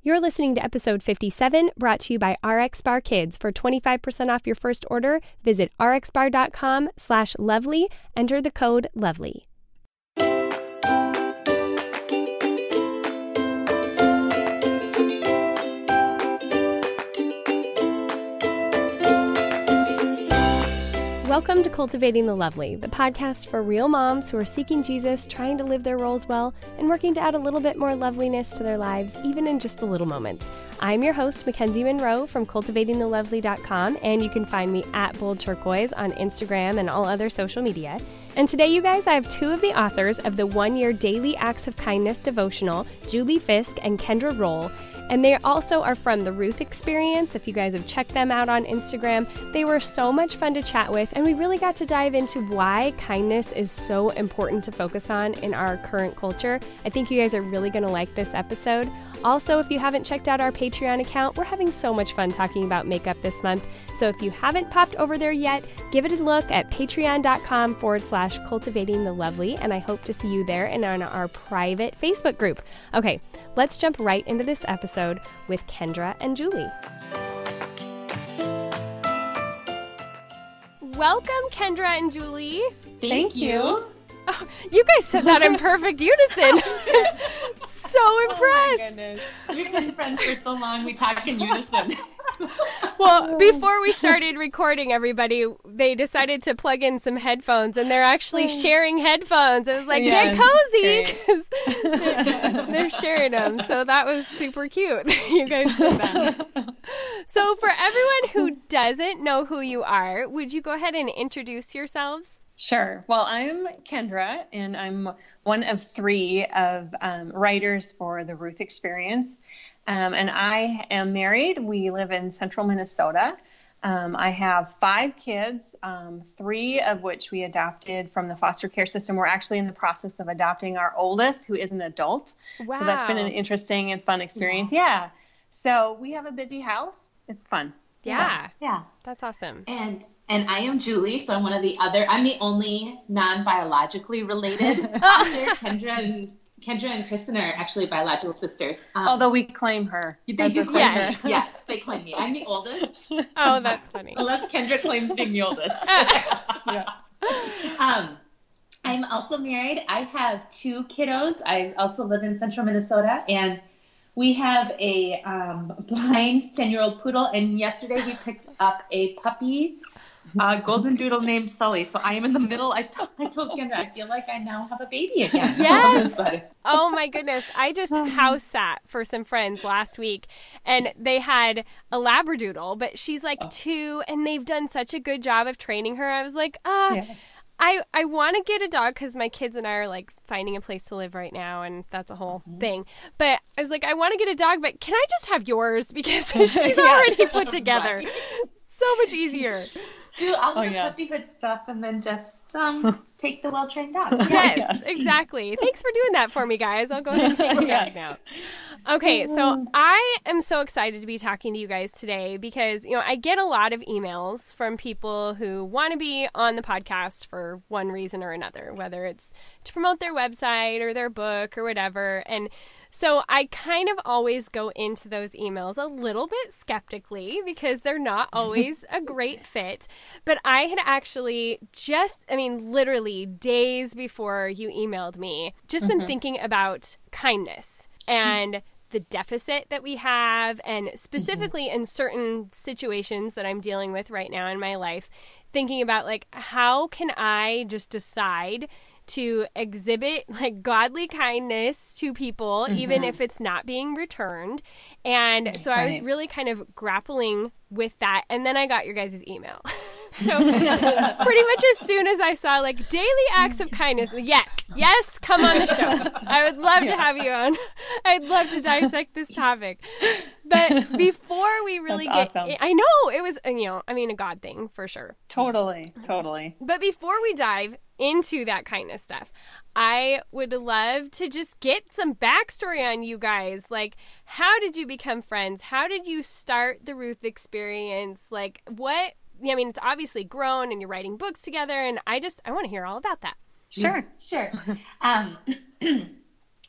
You're listening to episode 57, brought to you by RX Bar Kids. For 25% off your first order, visit rxbar.com/lovely. Enter the code LOVELY. Welcome to Cultivating the Lovely, the podcast for real moms who are seeking Jesus, trying to live their roles well, and working to add a little bit more loveliness to their lives, even in just the little moments. I'm your host, Mackenzie Monroe from CultivatingTheLovely.com, and you can find me at BoldTurquoise on Instagram and all other social media. And today, you guys, I have two of the authors of the One Year Daily Acts of Kindness Devotional, Julie Fisk and Kendra Roll. And they also are from The Ruth Experience. If you guys have checked them out on Instagram, they were so much fun to chat with, and we really got to dive into why kindness is so important to focus on in our current culture. I think you guys are really going to like this episode. Also, if you haven't checked out our Patreon account, we're having so much fun talking about makeup this month. So if you haven't popped over there yet, give it a look at patreon.com/cultivatingthelovely, and I hope to see you there and on our private Facebook group. Okay, let's jump right into this episode with Kendra and Julie. Welcome, Kendra and Julie. Thank you. Oh, you guys said that in perfect unison. So impressed. Oh, we've been friends for so long, we talk in unison. Well, before we started recording, everybody, they decided to plug in some headphones, and they're actually sharing headphones. I was like, yeah, get cozy, because they're sharing them. So that was super cute. You guys did that. So for everyone who doesn't know who you are, would you go ahead and introduce yourselves? Sure. Well, I'm Kendra, and I'm one of three of writers for The Ruth Experience. And I am married. We live in central Minnesota. I have five kids, three of which we adopted from the foster care system. We're actually in the process of adopting our oldest, who is an adult. Wow. So that's been an interesting and fun experience. Yeah. So we have a busy house. It's fun. Yeah. So, yeah. That's awesome. And I am Julie, so I'm one of the other. I'm the only non-biologically related author. Kendra and Kristen are actually biological sisters. Although we claim her. They do claim her. Yes, they claim me. I'm the oldest. Oh, that's funny. Unless Kendra claims being the oldest. Yeah. I'm also married. I have two kiddos. I also live in central Minnesota, and we have a blind 10-year-old poodle, and yesterday we picked up a puppy, golden doodle named Sully. So I am in the middle. I told Kendra, I feel like I now have a baby again. Yes. Oh my goodness. I just house sat for some friends last week, and they had a labradoodle, but she's like two, and they've done such a good job of training her. I was like, yes. I want to get a dog because my kids and I are like finding a place to live right now, and that's a whole thing. But I was like, I want to get a dog, but can I just have yours? Because she's already put together. Right. So much easier. Do all the puppyhood stuff and then just take the well-trained dog. Yes, exactly. Thanks for doing that for me, guys. I'll go ahead and take the dog now. Okay, so I am so excited to be talking to you guys today because, you know, I get a lot of emails from people who want to be on the podcast for one reason or another, whether it's to promote their website or their book or whatever. And so I kind of always go into those emails a little bit skeptically because they're not always a great fit. But I had actually literally days before you emailed me, just been thinking about kindness. And the deficit that we have, and specifically in certain situations that I'm dealing with right now in my life, thinking about like, how can I just decide to exhibit like godly kindness to people, even if it's not being returned. And so I was really kind of grappling with that. And then I got your guys' email. So pretty much as soon as I saw like daily acts of kindness, yes, come on the show. I would love to have you on. I'd love to dissect this topic. But before we really awesome. I know it was, you know, I mean, a God thing for sure. Totally. But before we dive into that kindness stuff, I would love to just get some backstory on you guys. Like, how did you become friends? How did you start the Ruth Experience? Like, what? I mean, it's obviously grown and you're writing books together, and I want to hear all about that. Sure.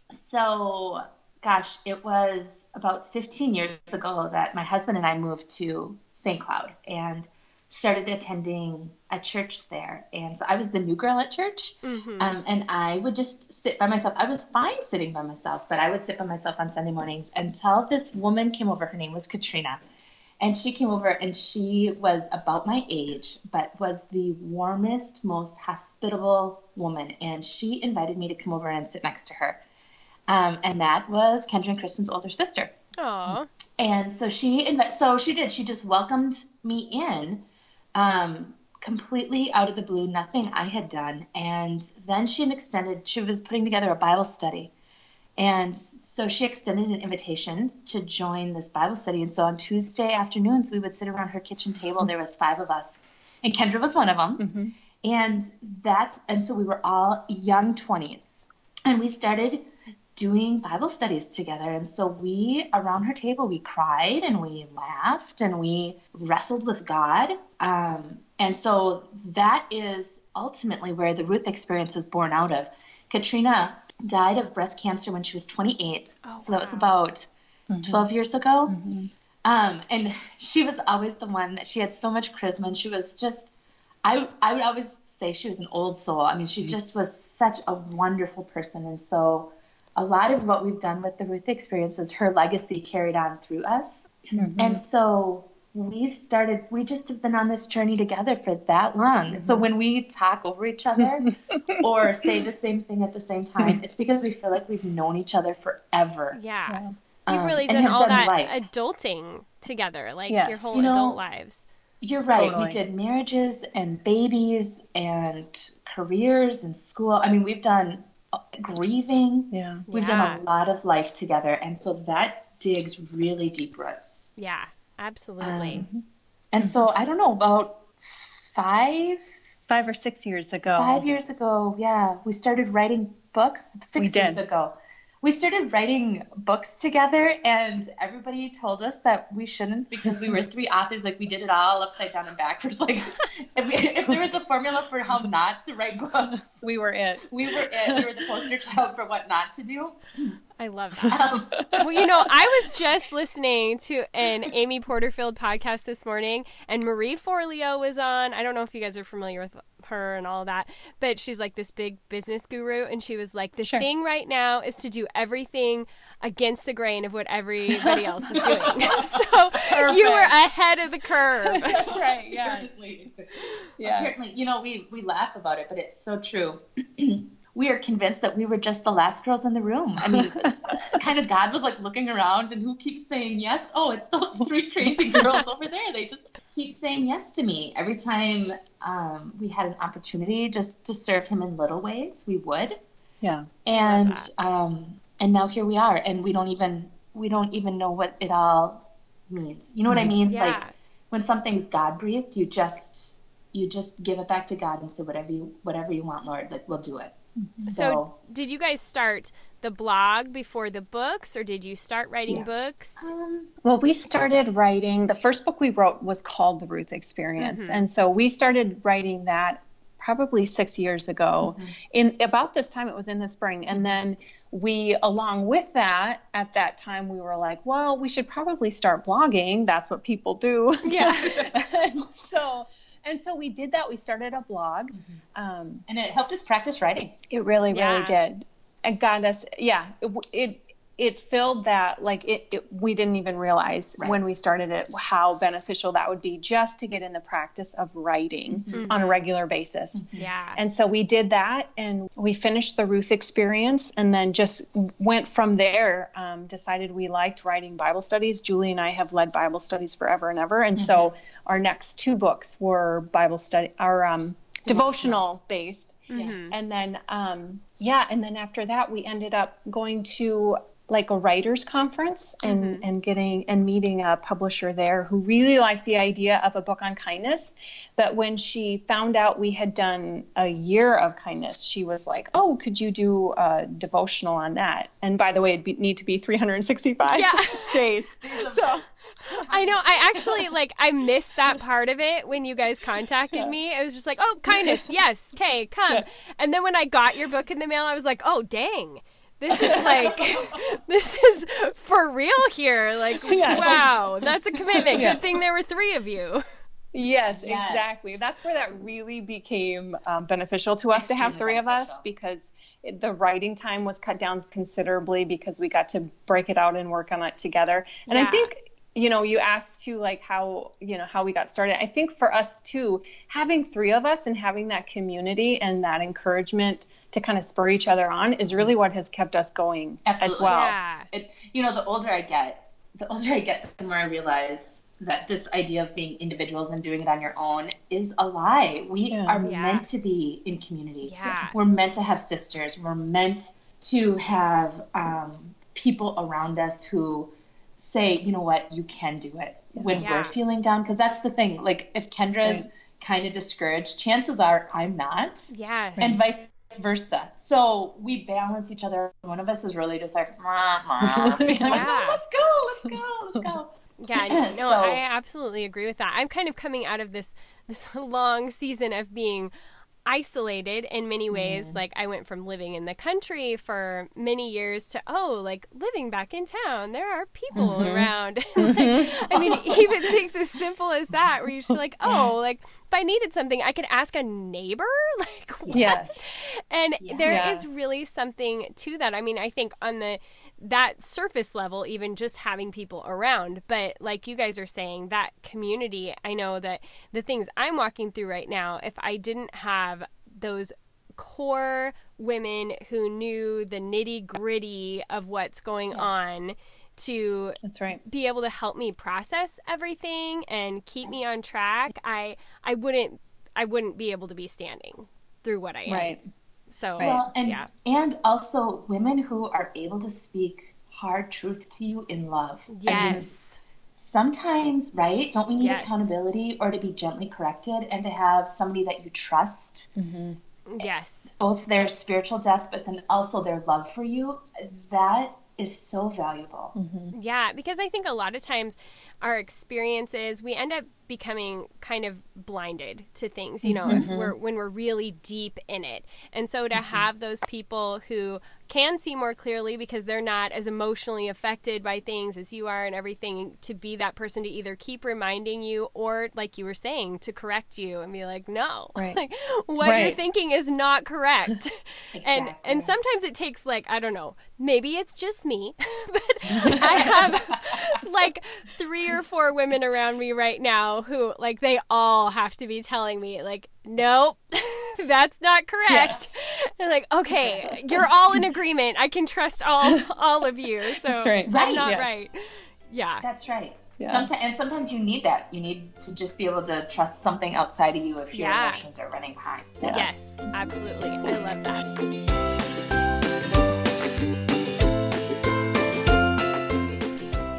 So, gosh, it was about 15 years ago that my husband and I moved to St. Cloud and started attending a church there. And so I was the new girl at church, and I would just sit by myself. I was fine sitting by myself, but I would sit by myself on Sunday mornings until this woman came over. Her name was Katrina. And she came over, and she was about my age, but was the warmest, most hospitable woman. And she invited me to come over and sit next to her. And that was Kendra and Kristen's older sister. Aww. And so she did. She just welcomed me in, completely out of the blue, nothing I had done. And then she was putting together a Bible study. And so she extended an invitation to join this Bible study. And so on Tuesday afternoons, we would sit around her kitchen table. There was 5 of us, and Kendra was one of them. And so we were all young 20s, and we started doing Bible studies together. And so around her table, we cried and we laughed and we wrestled with God. And so that is ultimately where the Ruth Experience is born out of. Katrina died of breast cancer when she was 28. So that was about 12 years ago. And she was always the one that she had so much charisma, and she was just, I would always say she was an old soul. I mean, she just was such a wonderful person. And so a lot of what we've done with the Ruth Experience is her legacy carried on through us. And so we just have been on this journey together for that long. So when we talk over each other or say the same thing at the same time, it's because we feel like we've known each other forever. Yeah. You've really done all that adulting together, like your whole adult lives. You're right. Totally. We did marriages and babies and careers and school. I mean, we've done grieving. Yeah. We've done a lot of life together. And so that digs really deep roots. Yeah. Absolutely. And so I don't know, about 5 or 6 years ago. 5 years ago, yeah. We started writing books 6 years ago. We started writing books together, and everybody told us that we shouldn't, because we were 3 authors. Like, we did it all upside down and backwards. Like, if there was a formula for how not to write books, we were it. We were the poster child for what not to do. I love that. Well, you know, I was just listening to an Amy Porterfield podcast this morning, and Marie Forleo was on. I don't know if you guys are familiar with her and all that, but she's like this big business guru, and she was like, the thing right now is to do everything against the grain of what everybody else is doing. So you were ahead of the curve. That's right. Yeah. Apparently, you know, we laugh about it, but it's so true. We are convinced that we were just the last girls in the room. I mean, kind of God was like looking around, and who keeps saying yes? Oh, it's those 3 crazy girls over there. They just keep saying yes to me. Every time we had an opportunity just to serve him in little ways, we would. Yeah. And now here we are, and we don't even know what it all means. You know what I mean? Yeah. Like, when something's God-breathed, you just give it back to God and say, whatever you want, Lord, like, we'll do it. So did you guys start the blog before the books, or did you start writing books? Well, we started writing. The first book we wrote was called The Ruth Experience. And so we started writing that probably 6 years ago. In about this time, it was in the spring. And then we, along with that, at that time, we were like, well, we should probably start blogging. That's what people do. Yeah. And so we did that. We started a blog. And it helped us practice writing. It really did. It got us, yeah. It, it, it filled that, like we didn't even realize when we started it how beneficial that would be just to get in the practice of writing on a regular basis. Yeah. And so we did that, and we finished the Ruth Experience, and then just went from there, decided we liked writing Bible studies. Julie and I have led Bible studies forever and ever. And so our next two books were Bible study, our devotional based. And then, and then after that, we ended up going to like a writer's conference and getting and meeting a publisher there who really liked the idea of a book on kindness. But when she found out we had done a year of kindness, she was like, oh, could you do a devotional on that? And by the way, it'd need to be 365 days. So I know. I actually, like, I missed that part of it when you guys contacted me. It was just like, oh, kindness. Yes. Okay, come. And then when I got your book in the mail, I was like, oh, dang. This is like, this is for real here. Like, wow, that's a commitment. Good thing there were three of you. Yes, exactly. That's where that really became beneficial to us to have three of us, because the writing time was cut down considerably because we got to break it out and work on it together. And I think, you know, you asked too, like how, you know, how we got started. I think for us too, having three of us and having that community and that encouragement to kind of spur each other on is really what has kept us going as well. Yeah. It, you know, the older I get, the more I realize that this idea of being individuals and doing it on your own is a lie. We are meant to be in community. Yeah. We're meant to have sisters. We're meant to have people around us who say, you know what, you can do it when we're feeling down. Because that's the thing. Like, if Kendra's kind of discouraged, chances are I'm not. Yeah. And vice versa. So we balance each other. One of us is really just like, let's go. Yeah, no, I absolutely agree with that. I'm kind of coming out of this long season of being isolated in many ways. Like, I went from living in the country for many years to, like, living back in town. There are people around. Like, I mean, even things as simple as that, where you're just like, like, if I needed something, I could ask a neighbor. Like, what? Yes. And there is really something to that. I mean, I think on that surface level, even just having people around. But like you guys are saying, that community, I know that the things I'm walking through right now, if I didn't have those core women who knew the nitty gritty of what's going on to be able to help me process everything and keep me on track, I wouldn't be able to be standing through what I am. Right. So, well, and also women who are able to speak hard truth to you in love. Yes. I mean, sometimes, right? Don't we need accountability, or to be gently corrected, and to have somebody that you trust? Yes. Both their spiritual depth, but then also their love for you. That is so valuable. Yeah, because I think a lot of times our experiences, we end up becoming kind of blinded to things, you know, when we're really deep in it. And so to have those people who can see more clearly because they're not as emotionally affected by things as you are and everything, to be that person to either keep reminding you or, like you were saying, to correct you and be like, no, like, what you're thinking is not correct. And sometimes it takes, like, I don't know, maybe it's just me, but I have like 3 or 4 women around me right now who, like, they all have to be telling me, like, nope, that's not correct. And like, okay, you're all in agreement. I can trust all of you. So I'm not right. Yeah. That's right. Yeah. Sometimes you need that. You need to just be able to trust something outside of you if your emotions are running high. Yeah. Yes, absolutely. I love that.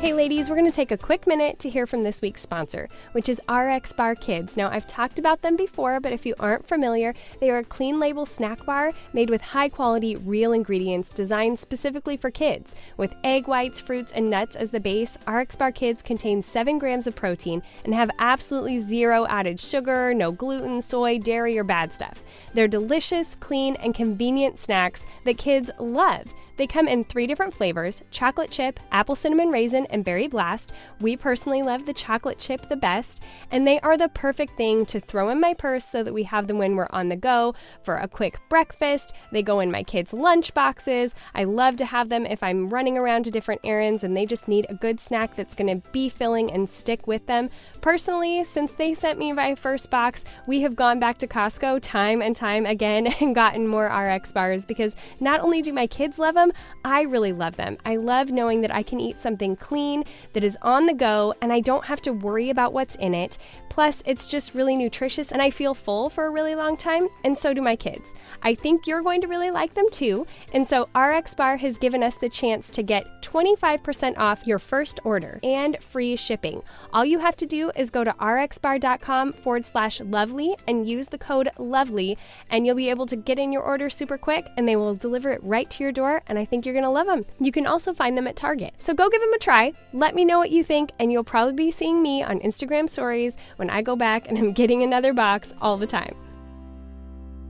Hey ladies, we're going to take a quick minute to hear from this week's sponsor, which is RX Bar Kids. Now, I've talked about them before, but if you aren't familiar, they are a clean label snack bar made with high-quality, real ingredients designed specifically for kids. With egg whites, fruits, and nuts as the base, RX Bar Kids contain 7 grams of protein and have absolutely zero added sugar, no gluten, soy, dairy, or bad stuff. They're delicious, clean, and convenient snacks that kids love. They come in 3 different flavors, chocolate chip, apple cinnamon raisin, and berry blast. We personally love the chocolate chip the best, and they are the perfect thing to throw in my purse so that we have them when we're on the go for a quick breakfast. They go in my kids' lunch boxes. I love to have them if I'm running around to different errands and they just need a good snack that's going to be filling and stick with them. Personally, since they sent me my first box, we have gone back to Costco time and time again and gotten more RX bars because not only do my kids love them, I really love them. I love knowing that I can eat something clean that is on the go and I don't have to worry about what's in it. Plus, it's just really nutritious and I feel full for a really long time, and so do my kids. I think you're going to really like them too, and so RX Bar has given us the chance to get 25% off your first order and free shipping. All you have to do is go to rxbar.com/lovely and use the code lovely, and you'll be able to get in your order super quick and they will deliver it right to your door, and I think you're going to love them. You can also find them at Target. So go give them a try. Let me know what you think, and you'll probably be seeing me on Instagram stories when I go back and I'm getting another box all the time.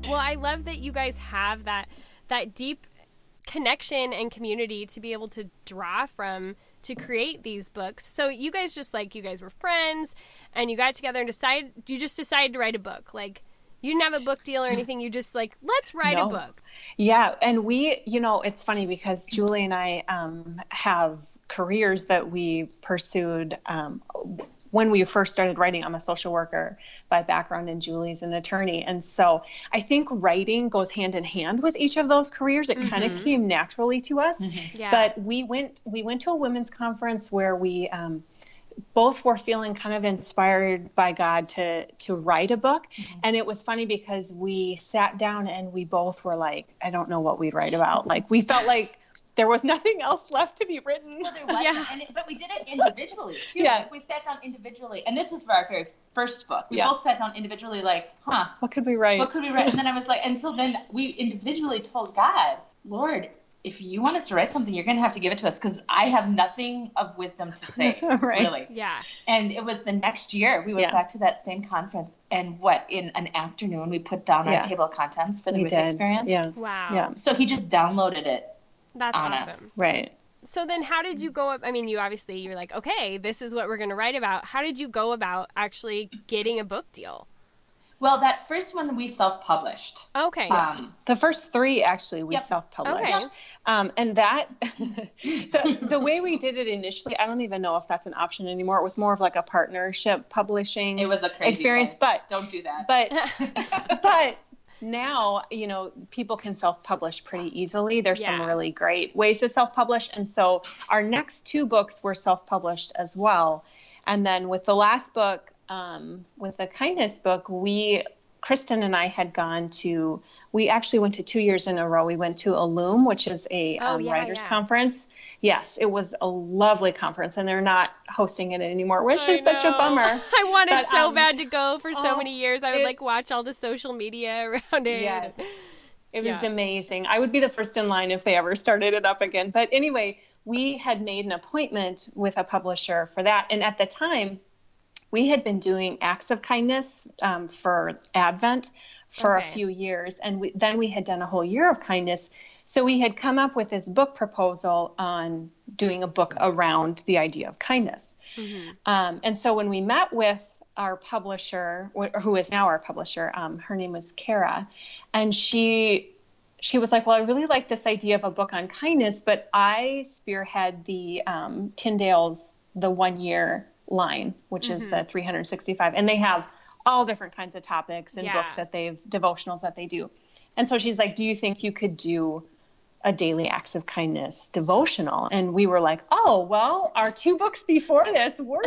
Well, I love that you guys have that deep connection and community to be able to draw from to create these books. So you guys just were friends and you got together and decided to write a book. Like, you didn't have a book deal or anything. You just let's write a book. Yeah. And we, it's funny because Julie and I have careers that we pursued when we first started writing. I'm a social worker by background, and Julie's an attorney. And so I think writing goes hand in hand with each of those careers. It mm-hmm. kind of came naturally to us. Mm-hmm. Yeah. But we went to a women's conference where we both were feeling kind of inspired by God to write a book. Mm-hmm. And it was funny because we sat down and we both were like, I don't know what we'd write about. We felt like there was nothing else left to be written. Well, there wasn't. Yeah. But we did it individually, too. Yeah. We sat down individually. And this was for our very first book. We both sat down individually what could we write? And then I was like, and so then we individually told God, Lord, if you want us to write something, you're going to have to give it to us because I have nothing of wisdom to say, right. really. Yeah. And it was the next year we went back to that same conference, and in an afternoon we put down our table of contents for the Ruth Experience. Yeah. Wow. Yeah. So he just downloaded it. That's on awesome. Us. Right. So then how did you go up? I mean, you're like, okay, this is what we're going to write about. How did you go about actually getting a book deal? Well, that first one we self-published. Okay. The first 3 actually we self-published. Okay. And that, the way we did it initially, I don't even know if that's an option anymore. It was more of a partnership publishing. It was a crazy experience, but don't do that. But now, people can self-publish pretty easily. There's some really great ways to self-publish. And so our next 2 books were self-published as well. And then with the last book, with the kindness book, Kristen and I had we actually went to 2 years in a row. We went to Alum, which is a writers conference. Yes, it was a lovely conference, and they're not hosting it anymore, which is such a bummer. I wanted so bad to go for so many years. I would watch all the social media around it. Yes. It was amazing. I would be the first in line if they ever started it up again. But anyway, we had made an appointment with a publisher for that. And at the time, we had been doing acts of kindness for Advent for a few years. And then we had done a whole year of kindness. So we had come up with this book proposal on doing a book around the idea of kindness. Mm-hmm. And so when we met with our publisher, who is now our publisher, her name was Kara, and she was like, well, I really like this idea of a book on kindness, but I spearhead the Tyndale's The One Year line, which mm-hmm. is the 365, and they have all different kinds of topics and books that they've devotionals that they do. And so she's like, do you think you could do a daily acts of kindness devotional? And we were like, oh, well, our 2 books before this were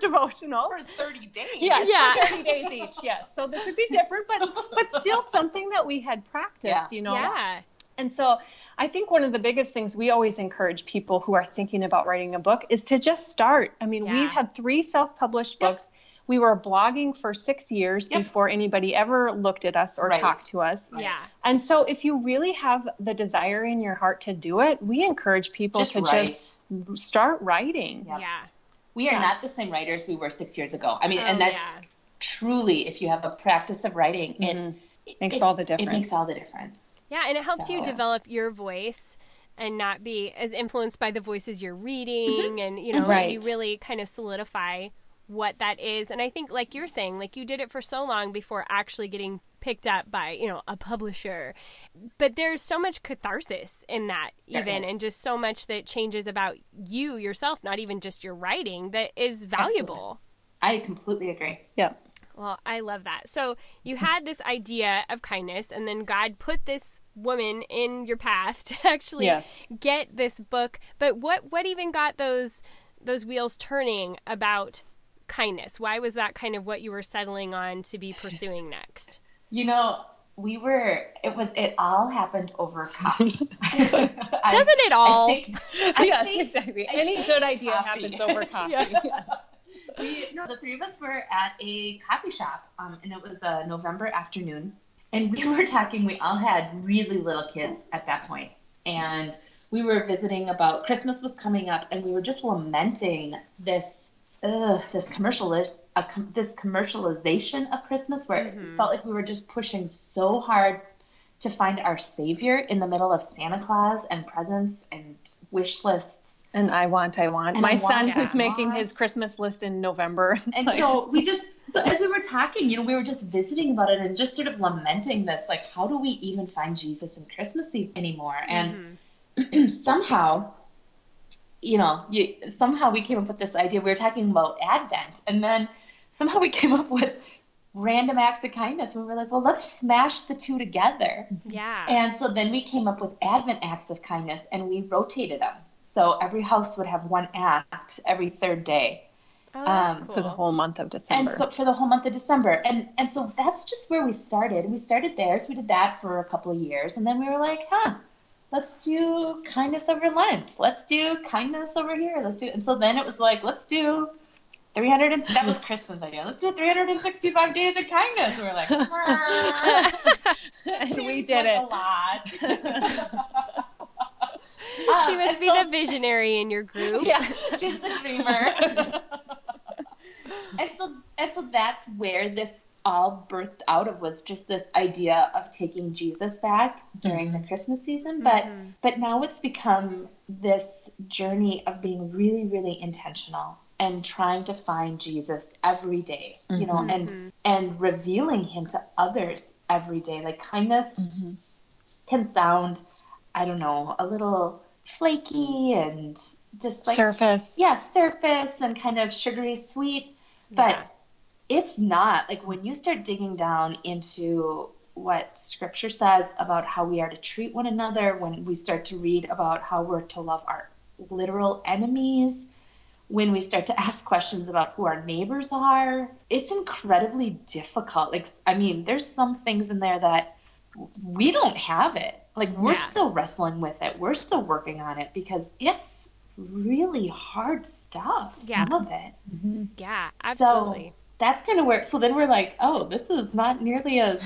devotional for 30 days. Yes, yeah. 30 days each. Yes. So this would be different, but still something that we had practiced, Yeah. And so I think one of the biggest things we always encourage people who are thinking about writing a book is to just start. I mean, we had 3 self-published books. We were blogging for 6 years before anybody ever looked at us or talked to us. Yeah. And so if you really have the desire in your heart to do it, we encourage people to just start writing. Yep. Yeah. We are not the same writers we were 6 years ago. I mean, and that's truly, if you have a practice of writing, it makes all the difference. Yeah, and it helps you develop your voice and not be as influenced by the voices you're reading. Mm-hmm. And, you know, right. You really kind of solidify what that is. And I think, like you're saying, like you did it for so long before actually getting picked up by, you know, a publisher. But there's so much catharsis in that even, and just so much that changes about you yourself, not even just your writing, that is valuable. Absolutely. I completely agree. Yeah. Well, I love that. So you had this idea of kindness, and then God put this woman in your path to actually get this book. But what even got those wheels turning about kindness? Why was that kind of what you were settling on to be pursuing next? You know, it all happened over coffee. Doesn't it all? I think, exactly. Any good idea happens over coffee. The three of us were at a coffee shop, and it was a November afternoon, and we were talking. We all had really little kids at that point, and we were visiting about Christmas was coming up, and we were just lamenting this commercialization of Christmas, where it felt like we were just pushing so hard to find our savior in the middle of Santa Claus and presents and wish lists. And I want. And my son, who's making his Christmas list in November. And so as we were talking, you know, we were just visiting about it and just sort of lamenting this, like, how do we even find Jesus in Christmas Eve anymore? And somehow, you know, somehow we came up with this idea. We were talking about Advent, and then somehow we came up with random acts of kindness. And we were like, well, let's smash the two together. Yeah. And so then we came up with Advent acts of kindness, and we rotated them. So every house would have one act every third day. Oh, that's cool. For the whole month of December. And so for the whole month of December. And so that's just where we started. We started there. So we did that for a couple of years. And then we were like, let's do kindness over Lent. Let's do kindness over here. And so then it was like, let's do that was Kristen's idea. Let's do 365 days of kindness. We were like, and we did it. A lot. She must be the visionary in your group. Yeah, she's the dreamer. and so that's where this all birthed out of, was just this idea of taking Jesus back during the Christmas season. But now it's become this journey of being really, really intentional and trying to find Jesus every day, you know, and revealing him to others every day. Like kindness can sound, I don't know, a little flaky and just like surface and kind of sugary sweet, but it's not. Like when you start digging down into what scripture says about how we are to treat one another, when we start to read about how we're to love our literal enemies, when we start to ask questions about who our neighbors are, it's incredibly difficult. Like, I mean, there's some things in there that we don't have it. Like we're still wrestling with it. We're still working on it because it's really hard stuff. Yeah. Some of it. Mm-hmm. Yeah, absolutely. So that's kind of where, so then we're like, oh, this is not nearly as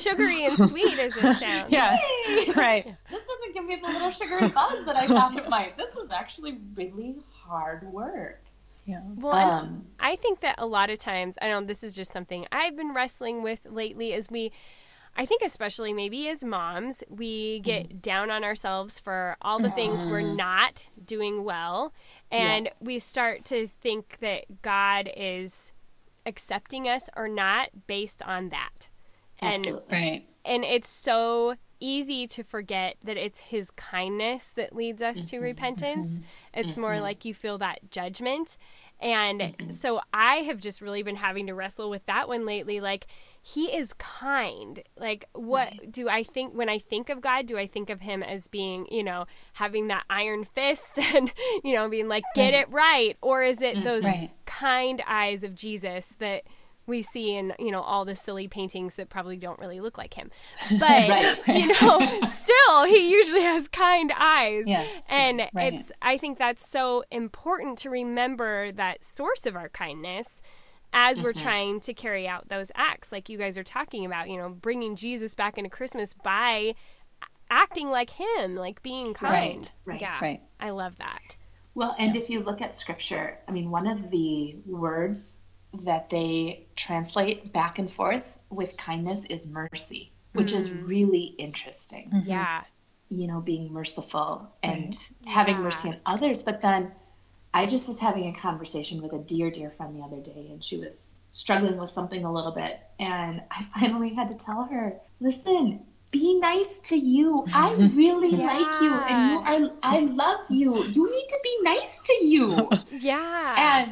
sugary and sweet as it sounds. Yeah. Yay! Right. This doesn't give me the little sugary buzz that I thought it might. This is actually really hard work. Yeah. Well, I think that a lot of times, I know this is just something I've been wrestling with lately, is I think especially maybe as moms, we get down on ourselves for all the things we're not doing well. And we start to think that God is accepting us or not based on that. Absolutely. And it's so easy to forget that it's his kindness that leads us to repentance. It's more like you feel that judgment. And so I have just really been having to wrestle with that one lately. Like, he is kind. Like, what do I think when I think of God? Do I think of him as being, you know, having that iron fist and, you know, being like, get it right? Or is it those kind eyes of Jesus that we see in, you know, all the silly paintings that probably don't really look like him? But, you know, still, he usually has kind eyes. Yes. And I think that's so important to remember that source of our kindness as we're trying to carry out those acts, like you guys are talking about, you know, bringing Jesus back into Christmas by acting like him, like being kind. Right. I love that. Well, and if you look at scripture, I mean, one of the words that they translate back and forth with kindness is mercy, which is really interesting. Yeah. you know, being merciful and having mercy on others. But then I just was having a conversation with a dear, dear friend the other day, and she was struggling with something a little bit. And I finally had to tell her, listen, be nice to you. I really like you, and I love you. You need to be nice to you. Yeah.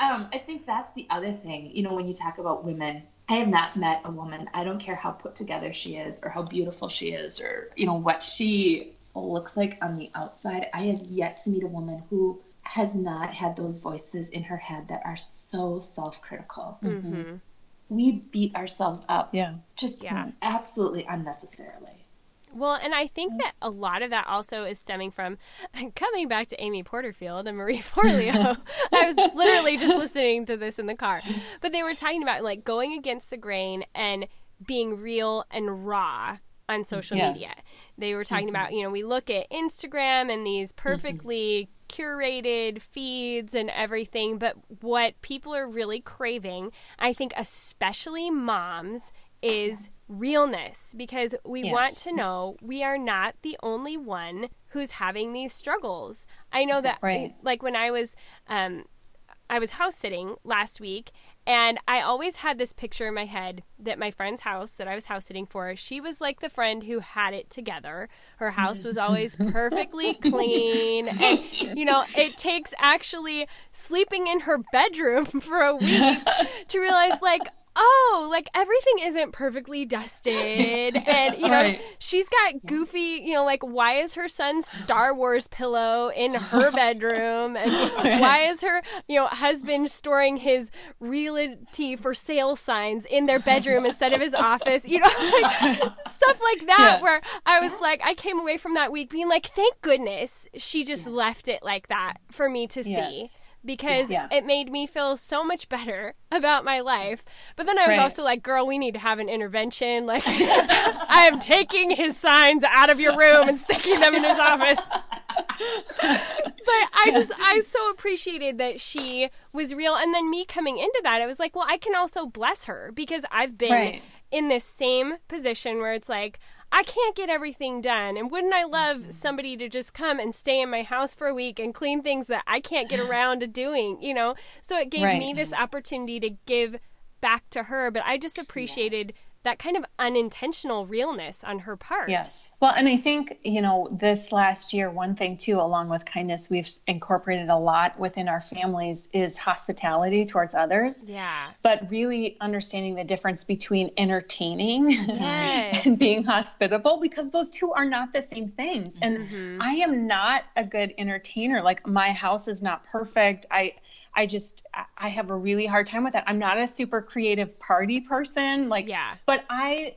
And I think that's the other thing. You know, when you talk about women, I have not met a woman, I don't care how put together she is or how beautiful she is or, you know, what she looks like on the outside. I have yet to meet a woman who has not had those voices in her head that are so self-critical. Mm-hmm. We beat ourselves up absolutely unnecessarily. Well, and I think that a lot of that also is stemming from, coming back to Amy Porterfield and Marie Forleo, I was literally just listening to this in the car, but they were talking about like going against the grain and being real and raw on social media. They were talking about, you know, we look at Instagram and these perfectly curated feeds and everything, but what people are really craving, I think especially moms, is realness, because we want to know we are not the only one who's having these struggles. I know that, like when I was house sitting last week, and I always had this picture in my head that my friend's house that I was house sitting for, she was like the friend who had it together. Her house was always perfectly clean. And, you know, it takes actually sleeping in her bedroom for a week to realize, like, oh, like everything isn't perfectly dusted. And, you know, she's got goofy, you know, like, why is her son's Star Wars pillow in her bedroom? And why is her, you know, husband storing his realty for sale signs in their bedroom instead of his office? You know, like, stuff like that, where I was like, I came away from that week being like, thank goodness she just left it like that for me to see. Because it made me feel so much better about my life. But then I was also like, girl, we need to have an intervention. Like, I am taking his signs out of your room and sticking them in his office. But I so appreciated that she was real. And then me coming into that, I was like, well, I can also bless her, because I've been in this same position where it's like, I can't get everything done. And wouldn't I love somebody to just come and stay in my house for a week and clean things that I can't get around to doing, you know? So it gave me this opportunity to give back to her. But I just appreciated that kind of unintentional realness on her part. Yes. Well, and I think, you know, this last year, one thing too, along with kindness, we've incorporated a lot within our families is hospitality towards others. Yeah. But really understanding the difference between entertaining and being hospitable, because those two are not the same things. And I am not a good entertainer. Like, my house is not perfect. I have a really hard time with that. I'm not a super creative party person, like, but I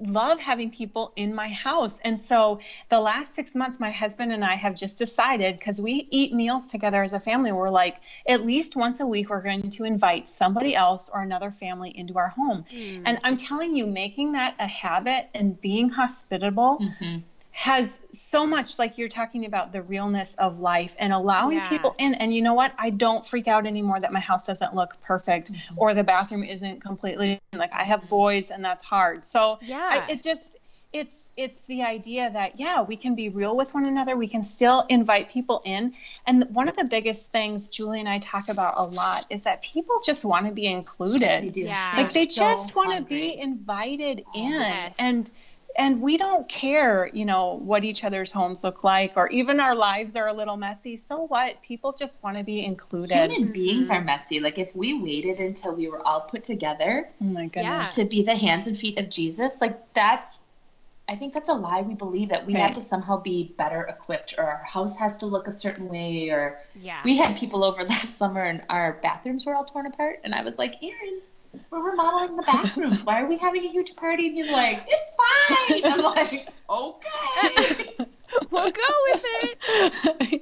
love having people in my house. And so the last 6 months, my husband and I have just decided, because we eat meals together as a family, we're like, at least once a week, we're going to invite somebody else or another family into our home. And I'm telling you, making that a habit and being hospitable has so much, like you're talking about, the realness of life and allowing people in. And you know what? I don't freak out anymore that my house doesn't look perfect or the bathroom isn't completely, like, I have boys and that's hard. So it's the idea that, we can be real with one another. We can still invite people in. And one of the biggest things Julie and I talk about a lot is that people just want to be included. Like, they just want to be invited in. And we don't care, you know, what each other's homes look like, or even our lives are a little messy. So what? People just want to be included. Human beings are messy. Like, if we waited until we were all put together to be the hands and feet of Jesus, like, I think that's a lie we believe, that we have to somehow be better equipped, or our house has to look a certain way, or we had people over last summer and our bathrooms were all torn apart. And I was like, Erin, we're remodeling the bathrooms. Why are we having a huge party? And he's like, it's fine. I'm like, okay. We'll go with it.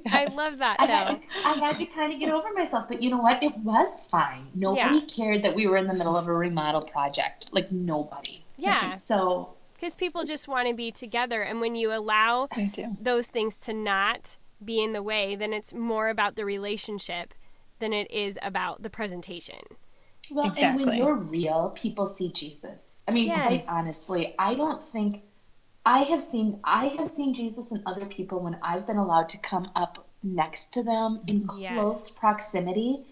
I love that, though. I had to kind of get over myself. But you know what? It was fine. Nobody cared that we were in the middle of a remodel project. Like, nobody. Yeah. So, because people just want to be together. And when you allow those things to not be in the way, then it's more about the relationship than it is about the presentation. Well, and when you're real, people see Jesus. I mean, quite honestly, I don't think I have seen Jesus in other people when I've been allowed to come up next to them in close proximity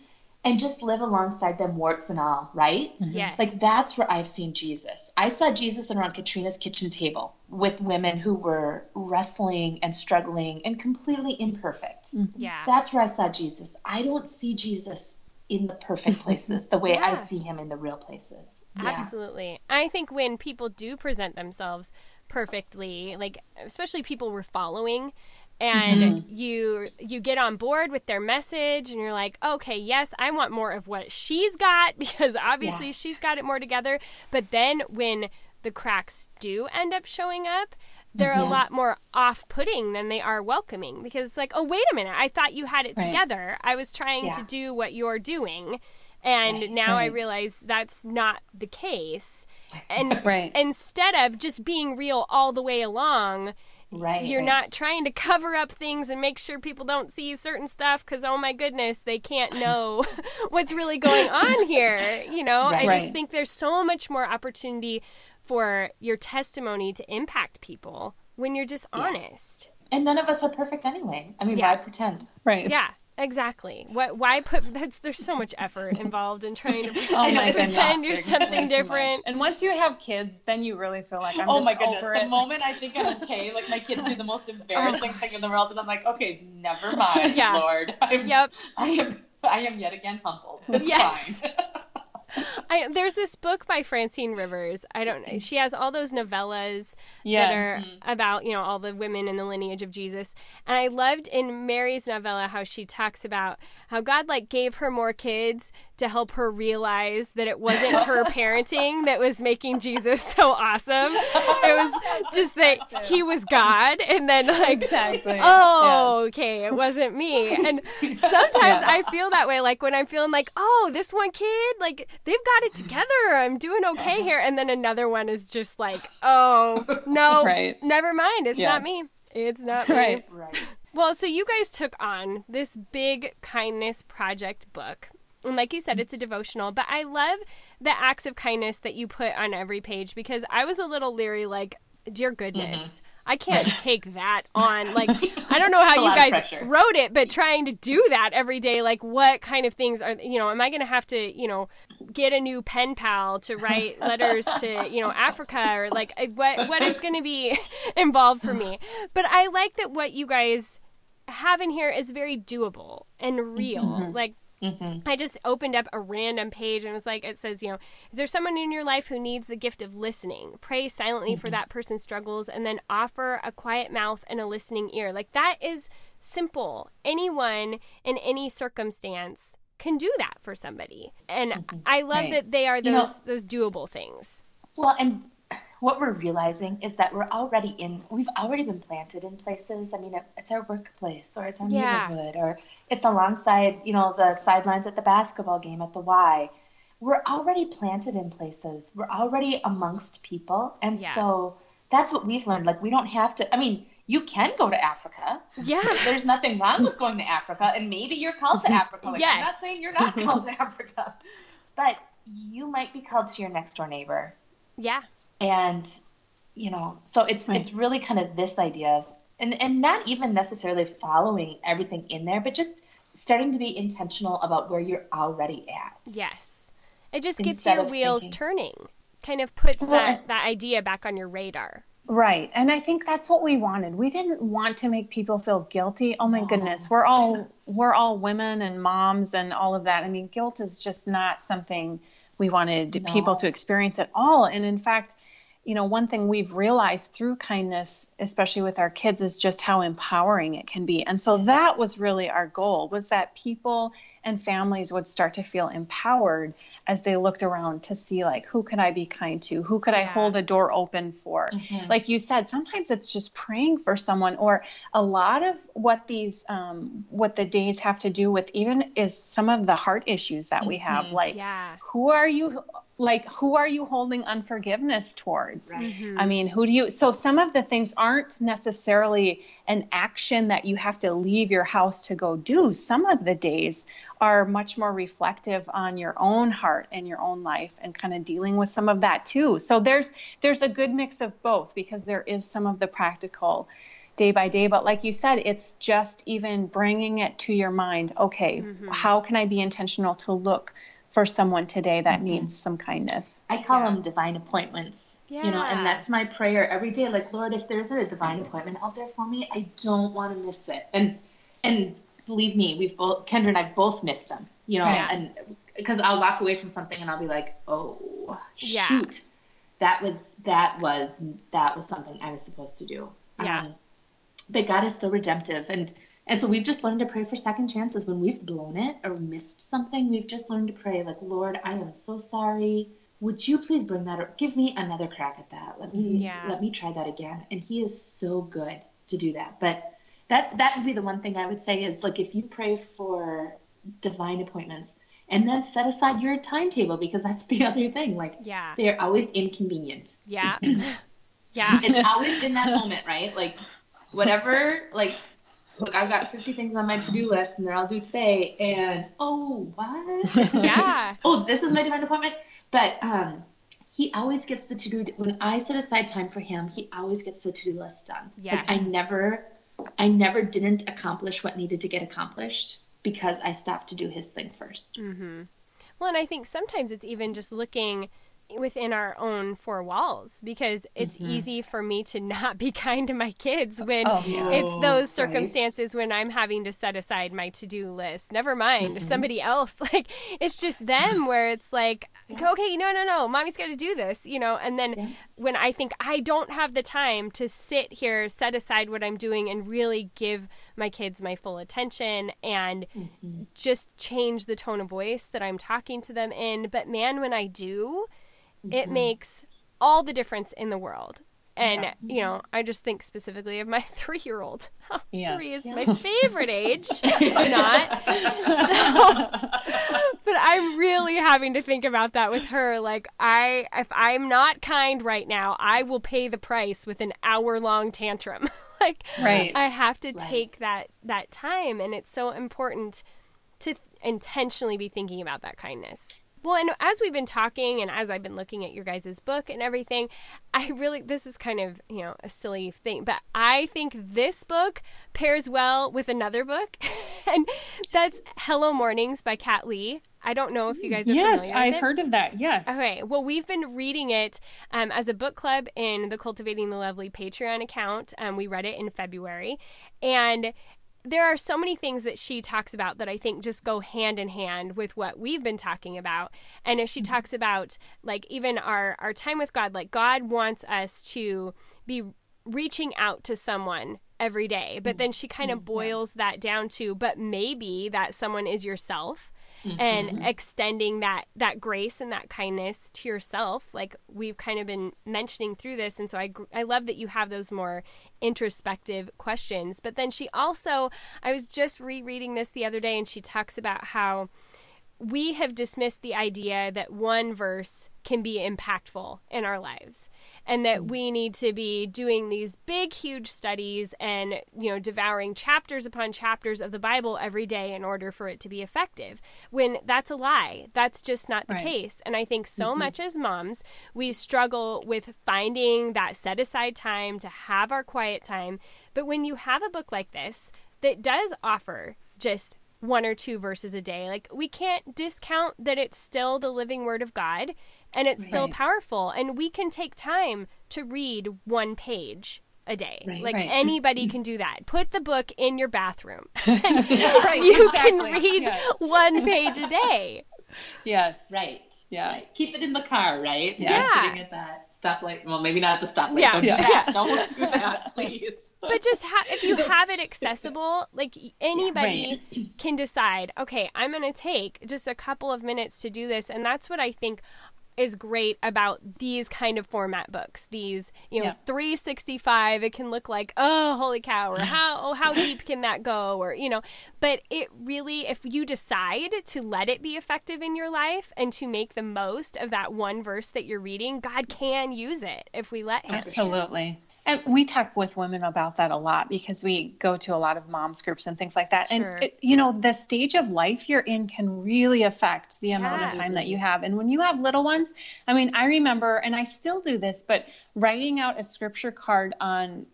and just live alongside them, warts and all, right? Yes. Like, that's where I've seen Jesus. I saw Jesus around Katrina's kitchen table with women who were wrestling and struggling and completely imperfect. Yeah. That's where I saw Jesus. I don't see Jesus in the perfect places the way I see him in the real places. Absolutely. Yeah. I think when people do present themselves perfectly, like especially people we're following, and you get on board with their message and you're like, okay, yes, I want more of what she's got, because obviously she's got it more together. But then when the cracks do end up showing up, they're a lot more off-putting than they are welcoming, because it's like, oh, wait a minute, I thought you had it together. I was trying to do what you're doing. And now I realize that's not the case. And instead of just being real all the way along, you're not trying to cover up things and make sure people don't see certain stuff because, oh, my goodness, they can't know what's really going on here. You know, I just think there's so much more opportunity for your testimony to impact people when you're just honest. And none of us are perfect anyway. I mean, why pretend? Right. Yeah. Exactly. There's so much effort involved in trying to pretend you're something different. And once you have kids, then you really feel like I'm over it. The moment I think I'm okay, like my kids do the most embarrassing thing in the world, and I'm like, okay, never mind, Lord. I am yet again humbled. It's fine. There's this book by Francine Rivers. I don't know. She has all those novellas that are about, you know, all the women in the lineage of Jesus. And I loved in Mary's novella how she talks about how God, like, gave her more kids to help her realize that it wasn't her parenting that was making Jesus so awesome. It was just that he was God. And then, like, okay, it wasn't me. And sometimes I feel that way. Like, when I'm feeling like, oh, this one kid, like, they've got it together, I'm doing okay here. And then another one is just like, oh, no, never mind. It's not me. It's not me. Right. Well, so you guys took on this big kindness project book. And like you said, it's a devotional. But I love the acts of kindness that you put on every page, because I was a little leery, like, dear goodness, I can't take that on. Like, I don't know how you guys wrote it, but trying to do that every day, like, what kind of things are, you know, am I going to have to, you know, get a new pen pal to write letters to, you know, Africa, or like what is going to be involved for me? But I like that what you guys have in here is very doable and real. Like, I just opened up a random page and was like, it says, you know, is there someone in your life who needs the gift of listening? Pray silently for that person's struggles, and then offer a quiet mouth and a listening ear. Like, that is simple. Anyone in any circumstance can do that for somebody. And I love that they are those doable things. Well, and what we're realizing is that we've already been planted in places. I mean, it's our workplace, or it's our neighborhood, or it's alongside, you know, the sidelines at the basketball game at the Y. We're already planted in places. We're already amongst people. And so that's what we've learned. Like, we don't have to, I mean, you can go to Africa. Yeah. There's nothing wrong with going to Africa, and maybe you're called to Africa. Like, I'm not saying you're not called to Africa, but you might be called to your next door neighbor. Yeah. And, you know, so it's really kind of this idea of, and not even necessarily following everything in there, but just starting to be intentional about where you're already at. Yes. It just gets your wheels turning, kind of puts that idea back on your radar. Right. And I think that's what we wanted. We didn't want to make people feel guilty. Oh my goodness. We're all women and moms and all of that. I mean, guilt is just not something we wanted people to experience at all. And in fact, you know, one thing we've realized through kindness, especially with our kids, is just how empowering it can be. And so that was really our goal, was that people and families would start to feel empowered as they looked around to see, like, who could I be kind to? Who could I hold a door open for? Like you said, sometimes it's just praying for someone, or a lot of what these, what the days have to do with even is some of the heart issues that we have. Like, who are you like, who are you holding unforgiveness towards? Right. Mm-hmm. I mean, so some of the things aren't necessarily an action that you have to leave your house to go do. Some of the days are much more reflective on your own heart and your own life and kind of dealing with some of that too. So there's a good mix of both, because there is some of the practical day by day, but like you said, it's just even bringing it to your mind. Okay, mm-hmm. How can I be intentional to look for someone today that mm-hmm. needs some kindness? I call them divine appointments, and that's my prayer every day. Like, Lord, if there isn't a divine appointment out there for me, I don't want to miss it. And believe me, Kendra and I both missed them, and because I'll walk away from something and I'll be like, oh, shoot, that was something I was supposed to do. Yeah. But God is so redemptive. And so we've just learned to pray for second chances. When we've blown it or missed something, we've just learned to pray, like, Lord, I am so sorry. Would you please bring that, or give me another crack at that? Let me try that again. And he is so good to do that. But that would be the one thing I would say is, like, if you pray for divine appointments and then set aside your timetable, because that's the other thing. Like, they're always inconvenient. Yeah. It's always in that moment, right? Like, whatever, like, look, I've got 50 things on my to-do list, and they're all due today, and, oh, what? Yeah. Oh, this is my divine appointment. But he always gets the to-do. When I set aside time for him, he always gets the to-do list done. Yes. Like, I never didn't accomplish what needed to get accomplished because I stopped to do his thing first. Mm-hmm. Well, and I think sometimes it's even just looking within our own four walls, because it's mm-hmm. easy for me to not be kind to my kids when it's those circumstances when I'm having to set aside my to-do list. Never mind mm-hmm. somebody else. Like, it's just them where it's like, okay, no, mommy's got to do this, and then when I think I don't have the time to sit here, set aside what I'm doing and really give my kids my full attention and mm-hmm. just change the tone of voice that I'm talking to them in. But man, when I do, it mm-hmm. makes all the difference in the world. And, I just think specifically of my 3-year-old. Yes. 3 is my favorite age. I'm not. But I'm really having to think about that with her. Like, if I'm not kind right now, I will pay the price with an hour-long tantrum. Like, I have to take that time. And it's so important to intentionally be thinking about that kindness. Well, and as we've been talking and as I've been looking at your guys' book and everything, this is kind of, a silly thing, but I think this book pairs well with another book, and that's Hello Mornings by Kat Lee. I don't know if you guys are familiar with it. Yes, I've heard of that, yes. Okay, well, we've been reading it as a book club in the Cultivating the Lovely Patreon account. We read it in February, and there are so many things that she talks about that I think just go hand in hand with what we've been talking about. And as she mm-hmm. talks about, like, even our time with God, like, God wants us to be reaching out to someone every day. But then she kind of boils that down to, but maybe that someone is yourself mm-hmm. and extending that grace and that kindness to yourself. Like we've kind of been mentioning through this. And so I love that you have those more introspective questions. But then she also, I was just rereading this the other day, and she talks about how we have dismissed the idea that one verse can be impactful in our lives, and that we need to be doing these big, huge studies and, devouring chapters upon chapters of the Bible every day in order for it to be effective, when that's a lie. That's just not the case. And I think so mm-hmm. much as moms, we struggle with finding that set aside time to have our quiet time. But when you have a book like this that does offer just one or two verses a day, like, we can't discount that it's still the living word of God, and it's still powerful, and we can take time to read one page a day. Anybody can do that. Put the book in your bathroom. Can read one page a day. Yes. Right. Yeah. Right. Keep it in the car, right? Yeah. You're sitting at that stoplight. Well, maybe not at the stoplight. Yeah. Don't do that. Don't do that, please. But just if you have it accessible, like, anybody can decide, okay, I'm going to take just a couple of minutes to do this. And that's what I think is great about these kind of format books. These, 365, it can look like, oh, holy cow, or how deep can that go? Or, but it really, if you decide to let it be effective in your life and to make the most of that one verse that you're reading, God can use it if we let him. Absolutely. And we talk with women about that a lot because we go to a lot of moms groups and things like that. Sure. And, the stage of life you're in can really affect the amount of time that you have. And when you have little ones, I remember, and I still do this, but writing out a scripture card on,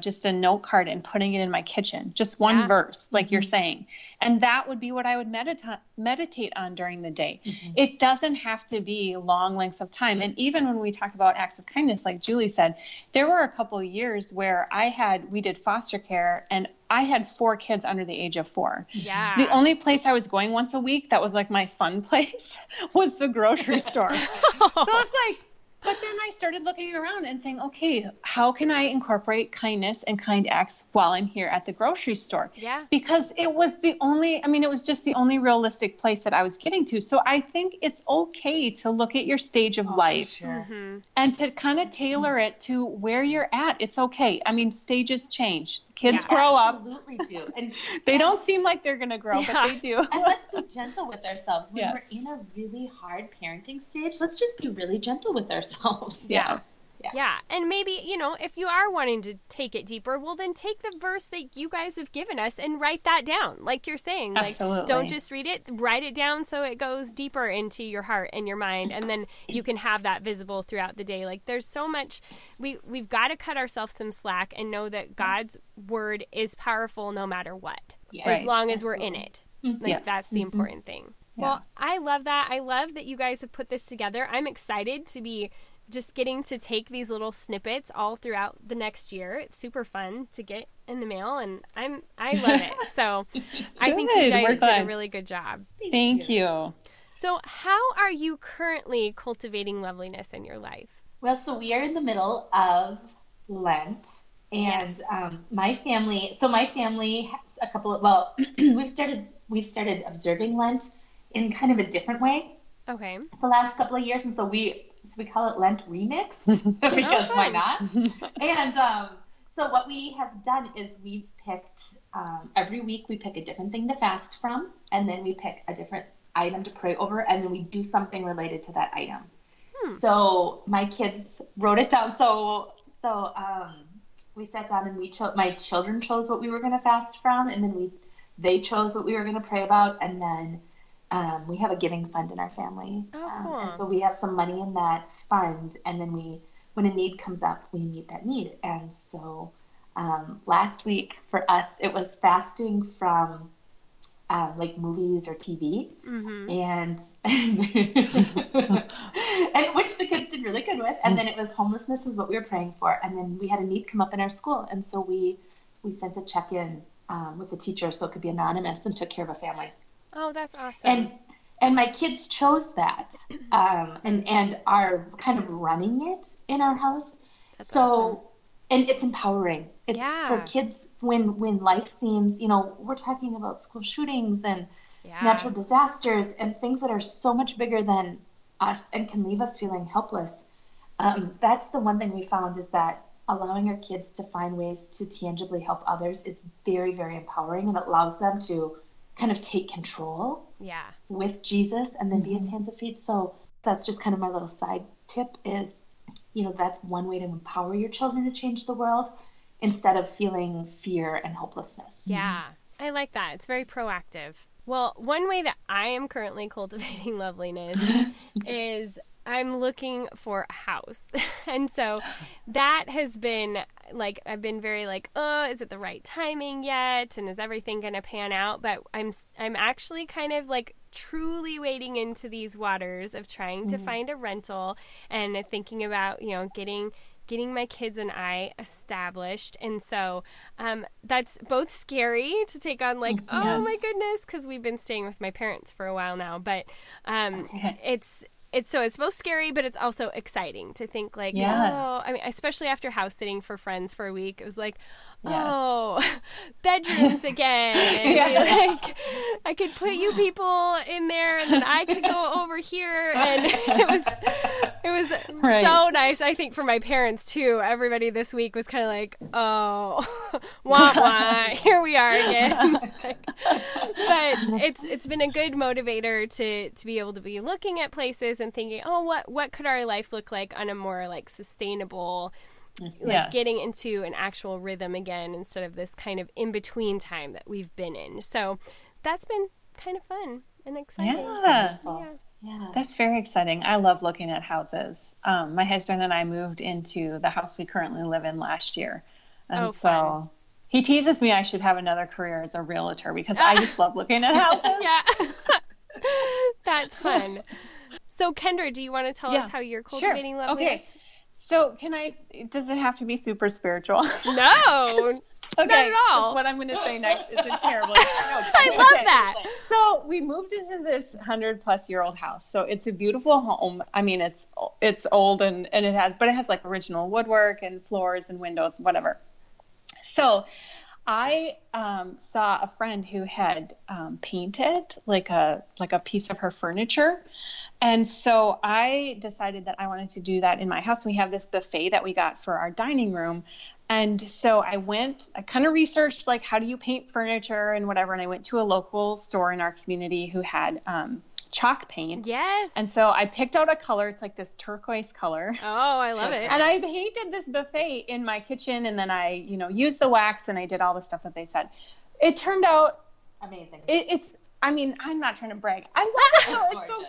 just a note card and putting it in my kitchen, just one verse, like you're saying. And that would be what I would meditate on during the day. Mm-hmm. It doesn't have to be long lengths of time. And even when we talk about acts of kindness, like Julie said, there were a couple of years where we did foster care and I had 4 kids under the age of 4. Yeah. So the only place I was going once a week that was like my fun place was the grocery store. So it's like, but then I started looking around and saying, okay, how can I incorporate kindness and kind acts while I'm here at the grocery store? Yeah. Because it was the only realistic place that I was getting to. So I think it's okay to look at your stage of life and to kind of tailor it to where you're at. It's okay. Stages change. Kids grow absolutely up. Absolutely do. And they don't seem like they're going to grow, but they do. And let's be gentle with ourselves. When we're in a really hard parenting stage, let's just be really gentle with ourselves. Yeah. And maybe, if you are wanting to take it deeper, well, then take the verse that you guys have given us and write that down. Like you're saying, absolutely. Like, don't just read it, write it down so it goes deeper into your heart and your mind. And then you can have that visible throughout the day. Like there's so much, we've got to cut ourselves some slack and know that God's word is powerful no matter what, as long as we're in it. Like that's the important thing. Yeah. Well, I love that. I love that you guys have put this together. I'm excited to be just getting to take these little snippets all throughout the next year. It's super fun to get in the mail, and I love it. So I think you guys did a really good job. Thank you. So how are you currently cultivating loveliness in your life? Well, so we are in the middle of Lent. And my family has a couple of, we've started observing Lent in kind of a different way. Okay. The last couple of years. And so we call it Lent Remixed because why not? And so what we have done is we've picked, every week we pick a different thing to fast from, and then we pick a different item to pray over, and then we do something related to that item. Hmm. So my kids wrote it down. So we sat down and my children chose what we were going to fast from, and then they chose what we were going to pray about, and then we have a giving fund in our family. Cool. And so we have some money in that fund, and then when a need comes up, we meet that need. And so last week for us, it was fasting from like movies or TV, and which the kids did really good with. And then it was homelessness is what we were praying for. And then we had a need come up in our school, and so we sent a check-in with a teacher so it could be anonymous, and took care of a family. Oh, that's awesome! And my kids chose that, and are kind of running it in our house. That's awesome. And it's empowering. It's for kids when life seems, we're talking about school shootings and natural disasters and things that are so much bigger than us and can leave us feeling helpless. That's the one thing we found is that allowing our kids to find ways to tangibly help others is very, very empowering, and it allows them to kind of take control with Jesus and then be his hands and feet. So that's just kind of my little side tip is, that's one way to empower your children to change the world instead of feeling fear and hopelessness. Yeah, I like that. It's very proactive. Well, one way that I am currently cultivating loveliness is I'm looking for a house. And so that has been like, I've been very like, oh, is it the right timing yet? And is everything going to pan out? But I'm actually kind of like truly wading into these waters of trying to find a rental and thinking about, getting my kids and I established. And so that's both scary to take on, like, oh my goodness, because we've been staying with my parents for a while now, but it's both scary, but it's also exciting to think like, oh, I mean, especially after house sitting for friends for a week, it was like, bedrooms again. And like, I could put you people in there and then I could go over here. And it was so nice, I think, for my parents too. Everybody this week was kind of like, oh, wah, here we are again. But it's been a good motivator to be able to be looking at places and thinking, oh, what could our life look like on a more like sustainable, getting into an actual rhythm again instead of this kind of in-between time that we've been in. So that's been kind of fun and exciting. Yeah. That's very exciting. I love looking at houses. My husband and I moved into the house we currently live in last year. And so he teases me I should have another career as a realtor because I just love looking at houses. That's fun. So Kendra, do you want to tell us how you're cultivating loveliness? Okay. So does it have to be super spiritual? No, okay, not at all. What I'm going to say next is a terrible. I love that. So we moved into this 100-plus-year-old house. So it's a beautiful home. I mean, it's old and it has like original woodwork and floors and windows, whatever. So I saw a friend who had painted like a piece of her furniture. And so I decided that I wanted to do that in my house. We have this buffet that we got for our dining room. And so I kind of researched like, how do you paint furniture and whatever. And I went to a local store in our community who had chalk paint. Yes. And so I picked out a color. It's like this turquoise color. Oh, I love it. And I painted this buffet in my kitchen. And then I, used the wax and I did all the stuff that they said. It turned out amazing. I'm not trying to brag. I love it. It's so beautiful.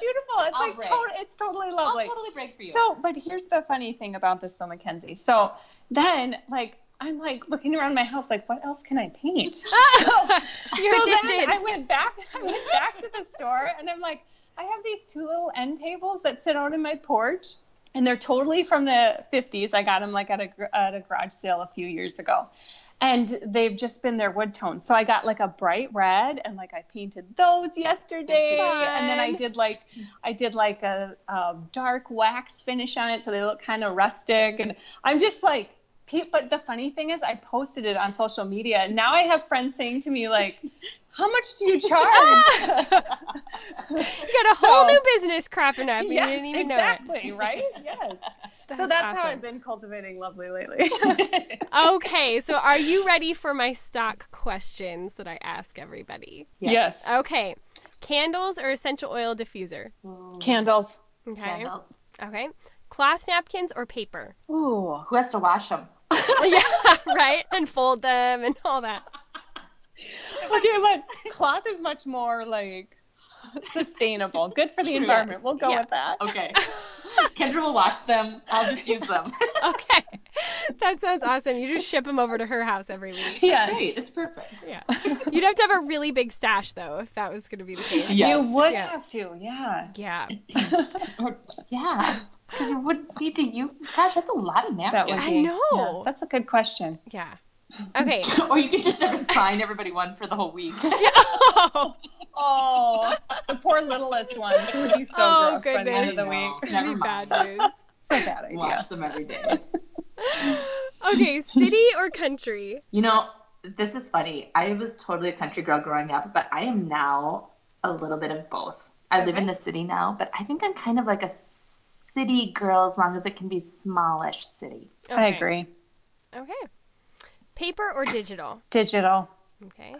It's it's totally lovely. I'll totally brag for you. So, but here's the funny thing about this though, Mackenzie. So then I'm looking around my house, like what else can I paint? Then I went back to the store and I'm like, I have these two little end tables that sit out in my porch and they're totally from the 50s. I got them like at a garage sale a few years ago. And they've just been their wood tone. So I got like a bright red and I painted those yesterday. And then I did like a dark wax finish on it. So they look kind of rustic and I'm just like, but the funny thing is I posted it on social media and now I have friends saying to me like, how much do you charge? You got a whole new business cropping up. Yes, you didn't even know it. Right? Yes. That's awesome. How I've been cultivating lovely lately. Okay. So are you ready for my stock questions that I ask everybody? Yes. Okay. Candles or essential oil diffuser? Candles. Okay. Candles. Okay. Cloth napkins or paper? Ooh, who has to wash them? Yeah, right? And fold them and all that. Okay, but cloth is much more sustainable. Good for the environment. We'll go with that. Okay. Kendra will wash them. I'll just use them. Okay. That sounds awesome. You just ship them over to her house every week. Yeah. Great. It's perfect. Yeah. You'd have to have a really big stash though, if that was going to be the case. Yes. You would have to. Yeah. Yeah. Yeah. Because you wouldn't need to use. Gosh, that's a lot of napkins. I know. Yeah, that's a good question. Yeah. Okay. Or you could just assign everybody one for the whole week. Yeah. Oh, the poor littlest one. It would be so gross by the end of the week. Never mind. Bad news. It's a bad idea. Watch them every day. Okay, city or country? This is funny. I was totally a country girl growing up, but I am now a little bit of both. I live in the city now, but I think I'm kind of like a city girl as long as it can be smallish city. Okay. I agree. Okay. Paper or digital? Digital. Okay.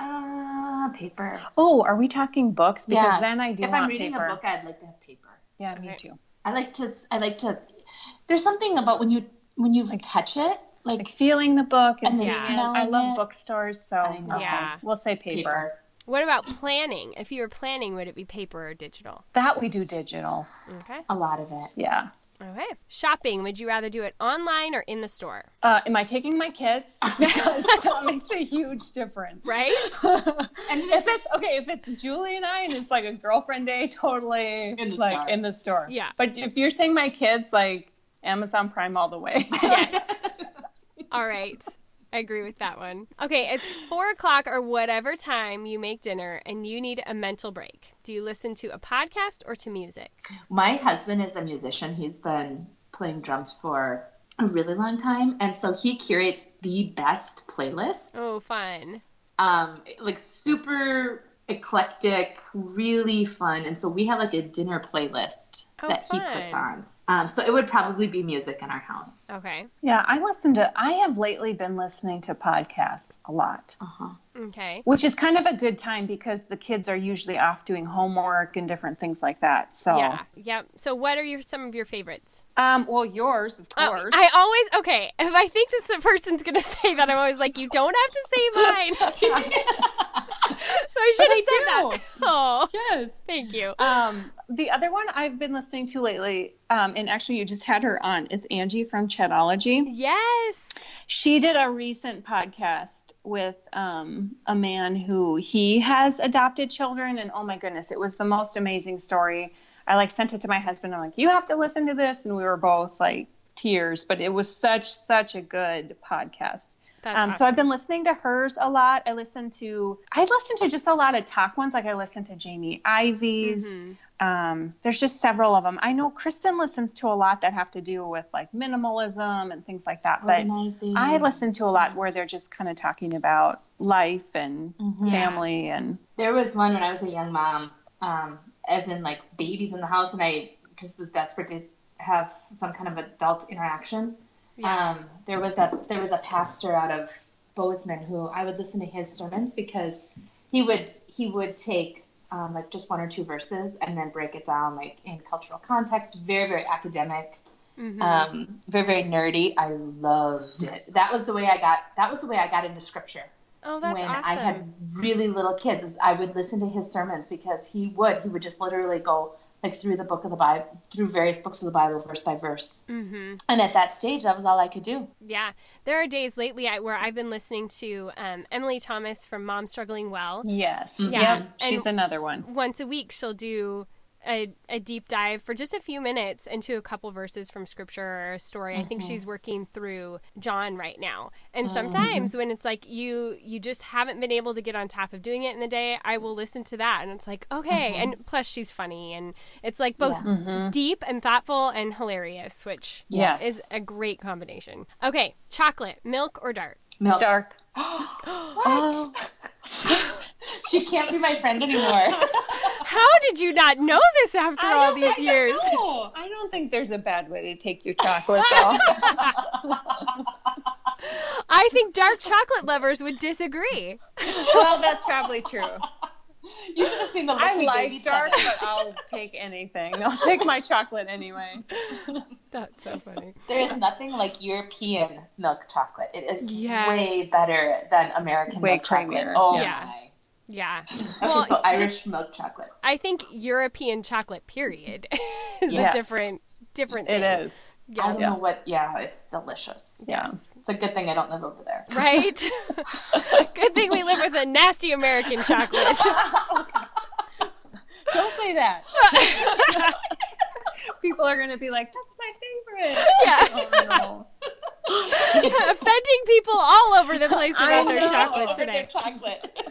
Paper. Oh, are we talking books? Because then I do. If I'm reading a book, I'd like to have paper. Yeah, me too. I like to. There's something about when you touch it, like feeling the book and seeing it. I love bookstores, so we'll say paper. What about planning? If you were planning, would it be paper or digital? That we do digital. Okay. A lot of it. Yeah. Okay. Shopping. Would you rather do it online or in the store? Am I taking my kids? Because that makes a huge difference. Right? And if it's Julie and I and it's like a girlfriend day, totally in the store. Yeah. But if you're saying my kids, Amazon Prime all the way. Yes. All right. I agree with that one. Okay, it's 4 o'clock or whatever time you make dinner and you need a mental break. Do you listen to a podcast or to music? My husband is a musician. He's been playing drums for a really long time. And so he curates the best playlists. Oh, fun. Like super eclectic, really fun. And so we have like a dinner playlist that fun. He puts on. So it would probably be music in our house. Okay. Yeah, I have lately been listening to podcasts a lot. Uh-huh. Okay. Which is kind of a good time because the kids are usually off doing homework and different things like that. So yeah. Yep. So what are some of your favorites? Well, yours, of course. If I think this person's going to say that, I'm always like, you don't have to say mine. So I should have said that. Oh, yes. Thank you. The other one I've been listening to lately, and actually you just had her on, is Angie from Chatology. Yes. She did a recent podcast with a man who he has adopted children, and oh my goodness, it was the most amazing story. I sent it to my husband. I'm like, you have to listen to this, and we were both tears, but it was such a good podcast. Awesome. So I've been listening to hers a lot. I listen to just a lot of talk ones. I listen to Jamie Ivy's. Mm-hmm. There's just several of them. I know Kristen listens to a lot that have to do with minimalism and things like that. But amazing. I listen to a lot where they're just kind of talking about life and mm-hmm. family. Yeah. And there was one when I was a young mom, as in babies in the house, and I just was desperate to have some kind of adult interaction. Yeah. There was a pastor out of Bozeman who I would listen to his sermons because he would take just one or two verses and then break it down in cultural context, very very academic, mm-hmm. Very very nerdy. I loved it. That was the way I got into scripture. Oh, that's awesome. When I had really little kids, I would listen to his sermons because he would just literally go through the book of the Bible, through various books of the Bible, verse by verse. Mm-hmm. And at that stage, that was all I could do. Yeah. There are days lately where I've been listening to Emily Thomas from Mom Struggling Well. Yes. Yeah. Yep. She's another one. Once a week, she'll do a deep dive for just a few minutes into a couple verses from scripture or a story. Mm-hmm. I think she's working through John right now. And sometimes mm-hmm. when it's you just haven't been able to get on top of doing it in the day, I will listen to that. And it's okay. Mm-hmm. And plus she's funny. And it's both yeah. mm-hmm. deep and thoughtful and hilarious, which yes. is a great combination. Okay. Chocolate, milk or dark? Milk. Dark. What? She can't be my friend anymore. How did you not know this after all these years? I don't think there's a bad way to take your chocolate, though. I think dark chocolate lovers would disagree. Well, that's probably true. You should have seen the look I like dark, but I'll take anything. I'll take my chocolate anyway. That's so funny. There is nothing like European milk chocolate. It is yes. way better than American milk chocolate. Oh yeah. my. Yeah. Okay, so Irish milk chocolate. I think European chocolate, period, is yes. a different thing. It is. Yeah. I don't know what. Yeah, it's delicious. Yeah. It's a good thing I don't live over there. Right? Good thing we live with a nasty American chocolate. Don't say that. People are going to be like, that's my favorite. Yeah. Oh, no. Offending people all over the place about their chocolate today. Their chocolate.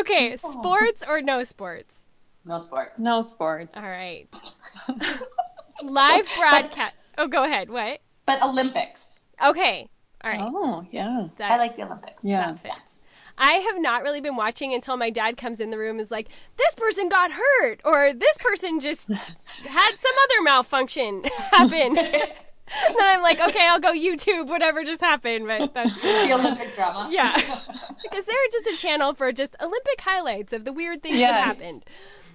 Okay, sports or no sports? No sports. No sports. All right. Live broadcast. Oh, go ahead. What? But Olympics. Okay. All right. Oh, yeah. I like the Olympics. Yeah. That fits. I have not really been watching until my dad comes in the room and is like, this person got hurt or this person just had some other malfunction happen. And then I'm like, okay, I'll go YouTube, whatever just happened. But that's the Olympic drama. Yeah. Because they're just a channel for just Olympic highlights of the weird things yes. that happened.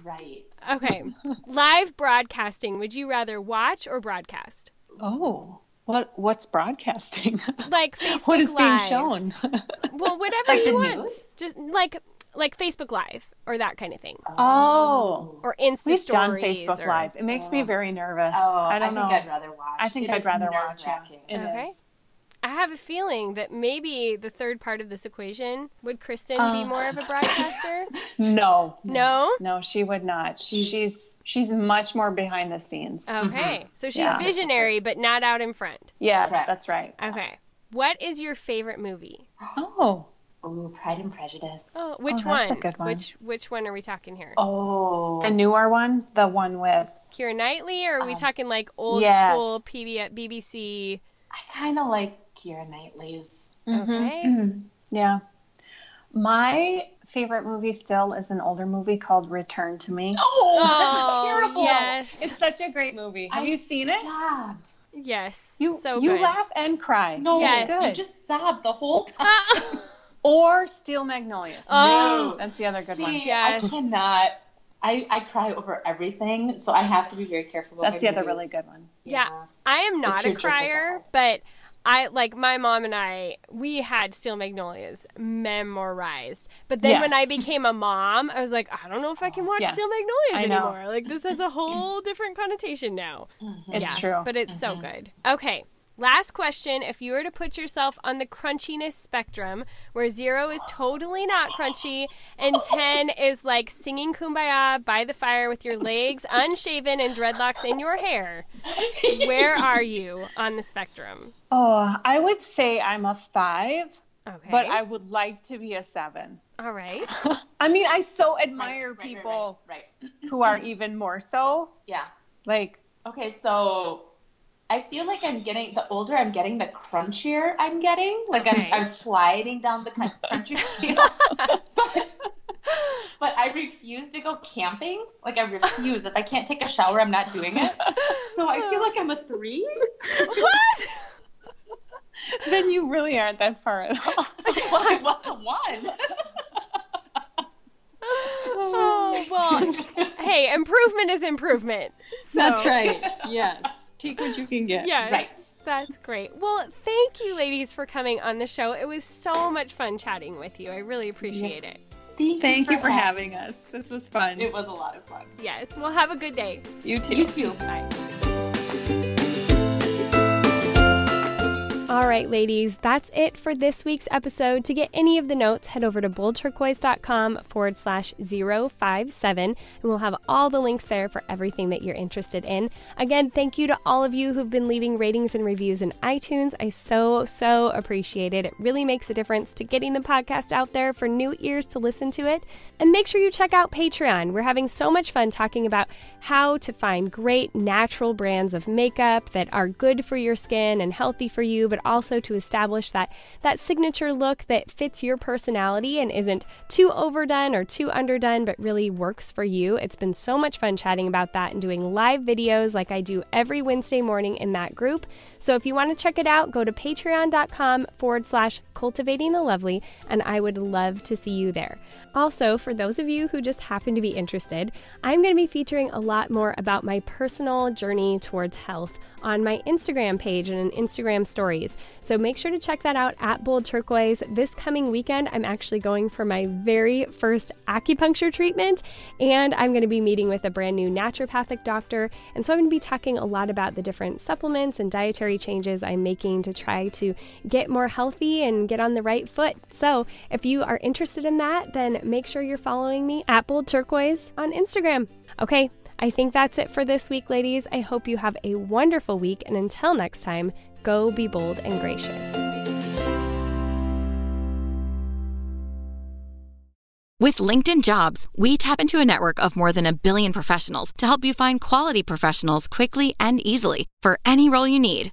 Right. Okay. Live broadcasting. Would you rather watch or broadcast? Oh, what's broadcasting? Facebook what is Live. Being shown? Well, whatever you want. News? Just like Facebook Live or that kind of thing. Oh. Or Insta We've stories. We've done Facebook Live. It makes me very nervous. Oh, I don't know. I think I'd rather watch. I think I'd rather watch it. Okay. Is. I have a feeling that maybe the third part of this equation, would Kristen be more of a broadcaster? No. No? No, she would not. She's much more behind the scenes. Okay. Mm-hmm. So she's visionary, but not out in front. Yes, that's right. Okay. What is your favorite movie? Oh, Pride and Prejudice. Oh, which one? That's a good one. Which one are we talking here? Oh, the newer one, the one with Keira Knightley, or are we talking like old school BBC? I kind of like Keira Knightley's. Mm-hmm. Okay. Mm-hmm. Yeah. My favorite movie still is an older movie called Return to Me. Oh, that's terrible. Yes. It's such a great movie. Have you seen it? Sobbed. Yes. You laugh and cry. No, yes. Good. You just sobbed the whole time. Or Steel Magnolias. Oh. That's the other good one. Yes. I cannot. I cry over everything, so I have to be very careful about That's the other really good one. Yeah. I am not a crier, but I like my mom and I, we had Steel Magnolias memorized. But then when I became a mom, I was like, I don't know if I can watch Steel Magnolias anymore. Like, this has a whole different connotation now. Mm-hmm. It's true. But it's so good. Okay. Last question, if you were to put yourself on the crunchiness spectrum where 0 is totally not crunchy and 10 is like singing Kumbaya by the fire with your legs unshaven and dreadlocks in your hair, where are you on the spectrum? Oh, I would say I'm a 5, but I would like to be a 7. All right. I mean, I so admire people who are even more so. Yeah. Like, okay, so I feel like I'm getting, the older I'm getting, the crunchier I'm getting. Like I'm sliding down the crunchy scale. But I refuse to go camping. Like I refuse. If I can't take a shower, I'm not doing it. So I feel like I'm a 3. What? Then you really aren't that far at all. Well, I was a 1. Oh, well, hey, improvement is improvement. So. That's right. Yes. Take what you can get. Yes, that's great. Well, thank you, ladies, for coming on the show. It was so much fun chatting with you. I really appreciate it. Thank you for having us. This was fun. It was a lot of fun. Yes. Well, have a good day. You too. You too. Bye. All right, ladies, that's it for this week's episode. To get any of the notes, head over to boldturquoise.com/057, and we'll have all the links there for everything that you're interested in. Again, thank you to all of you who've been leaving ratings and reviews in iTunes. I so appreciate it. It really makes a difference to getting the podcast out there for new ears to listen to it. And make sure you check out Patreon. We're having so much fun talking about how to find great natural brands of makeup that are good for your skin and healthy for you, but also to establish that signature look that fits your personality and isn't too overdone or too underdone, but really works for you. It's been so much fun chatting about that and doing live videos like I do every Wednesday morning in that group. So if you want to check it out, go to patreon.com/cultivatingthelovely, and I would love to see you there. Also, for those of you who just happen to be interested, I'm going to be featuring a lot more about my personal journey towards health on my Instagram page and an Instagram stories. So make sure to check that out at Bold Turquoise. This coming weekend, I'm actually going for my very first acupuncture treatment, and I'm going to be meeting with a brand new naturopathic doctor. And so I'm going to be talking a lot about the different supplements and dietary changes I'm making to try to get more healthy and get on the right foot. So if you are interested in that, then make sure you're following me at Bold Turquoise on Instagram. Okay, I think that's it for this week, ladies. I hope you have a wonderful week, and until next time, go be bold and gracious. With LinkedIn Jobs, we tap into a network of more than 1 billion professionals to help you find quality professionals quickly and easily for any role you need.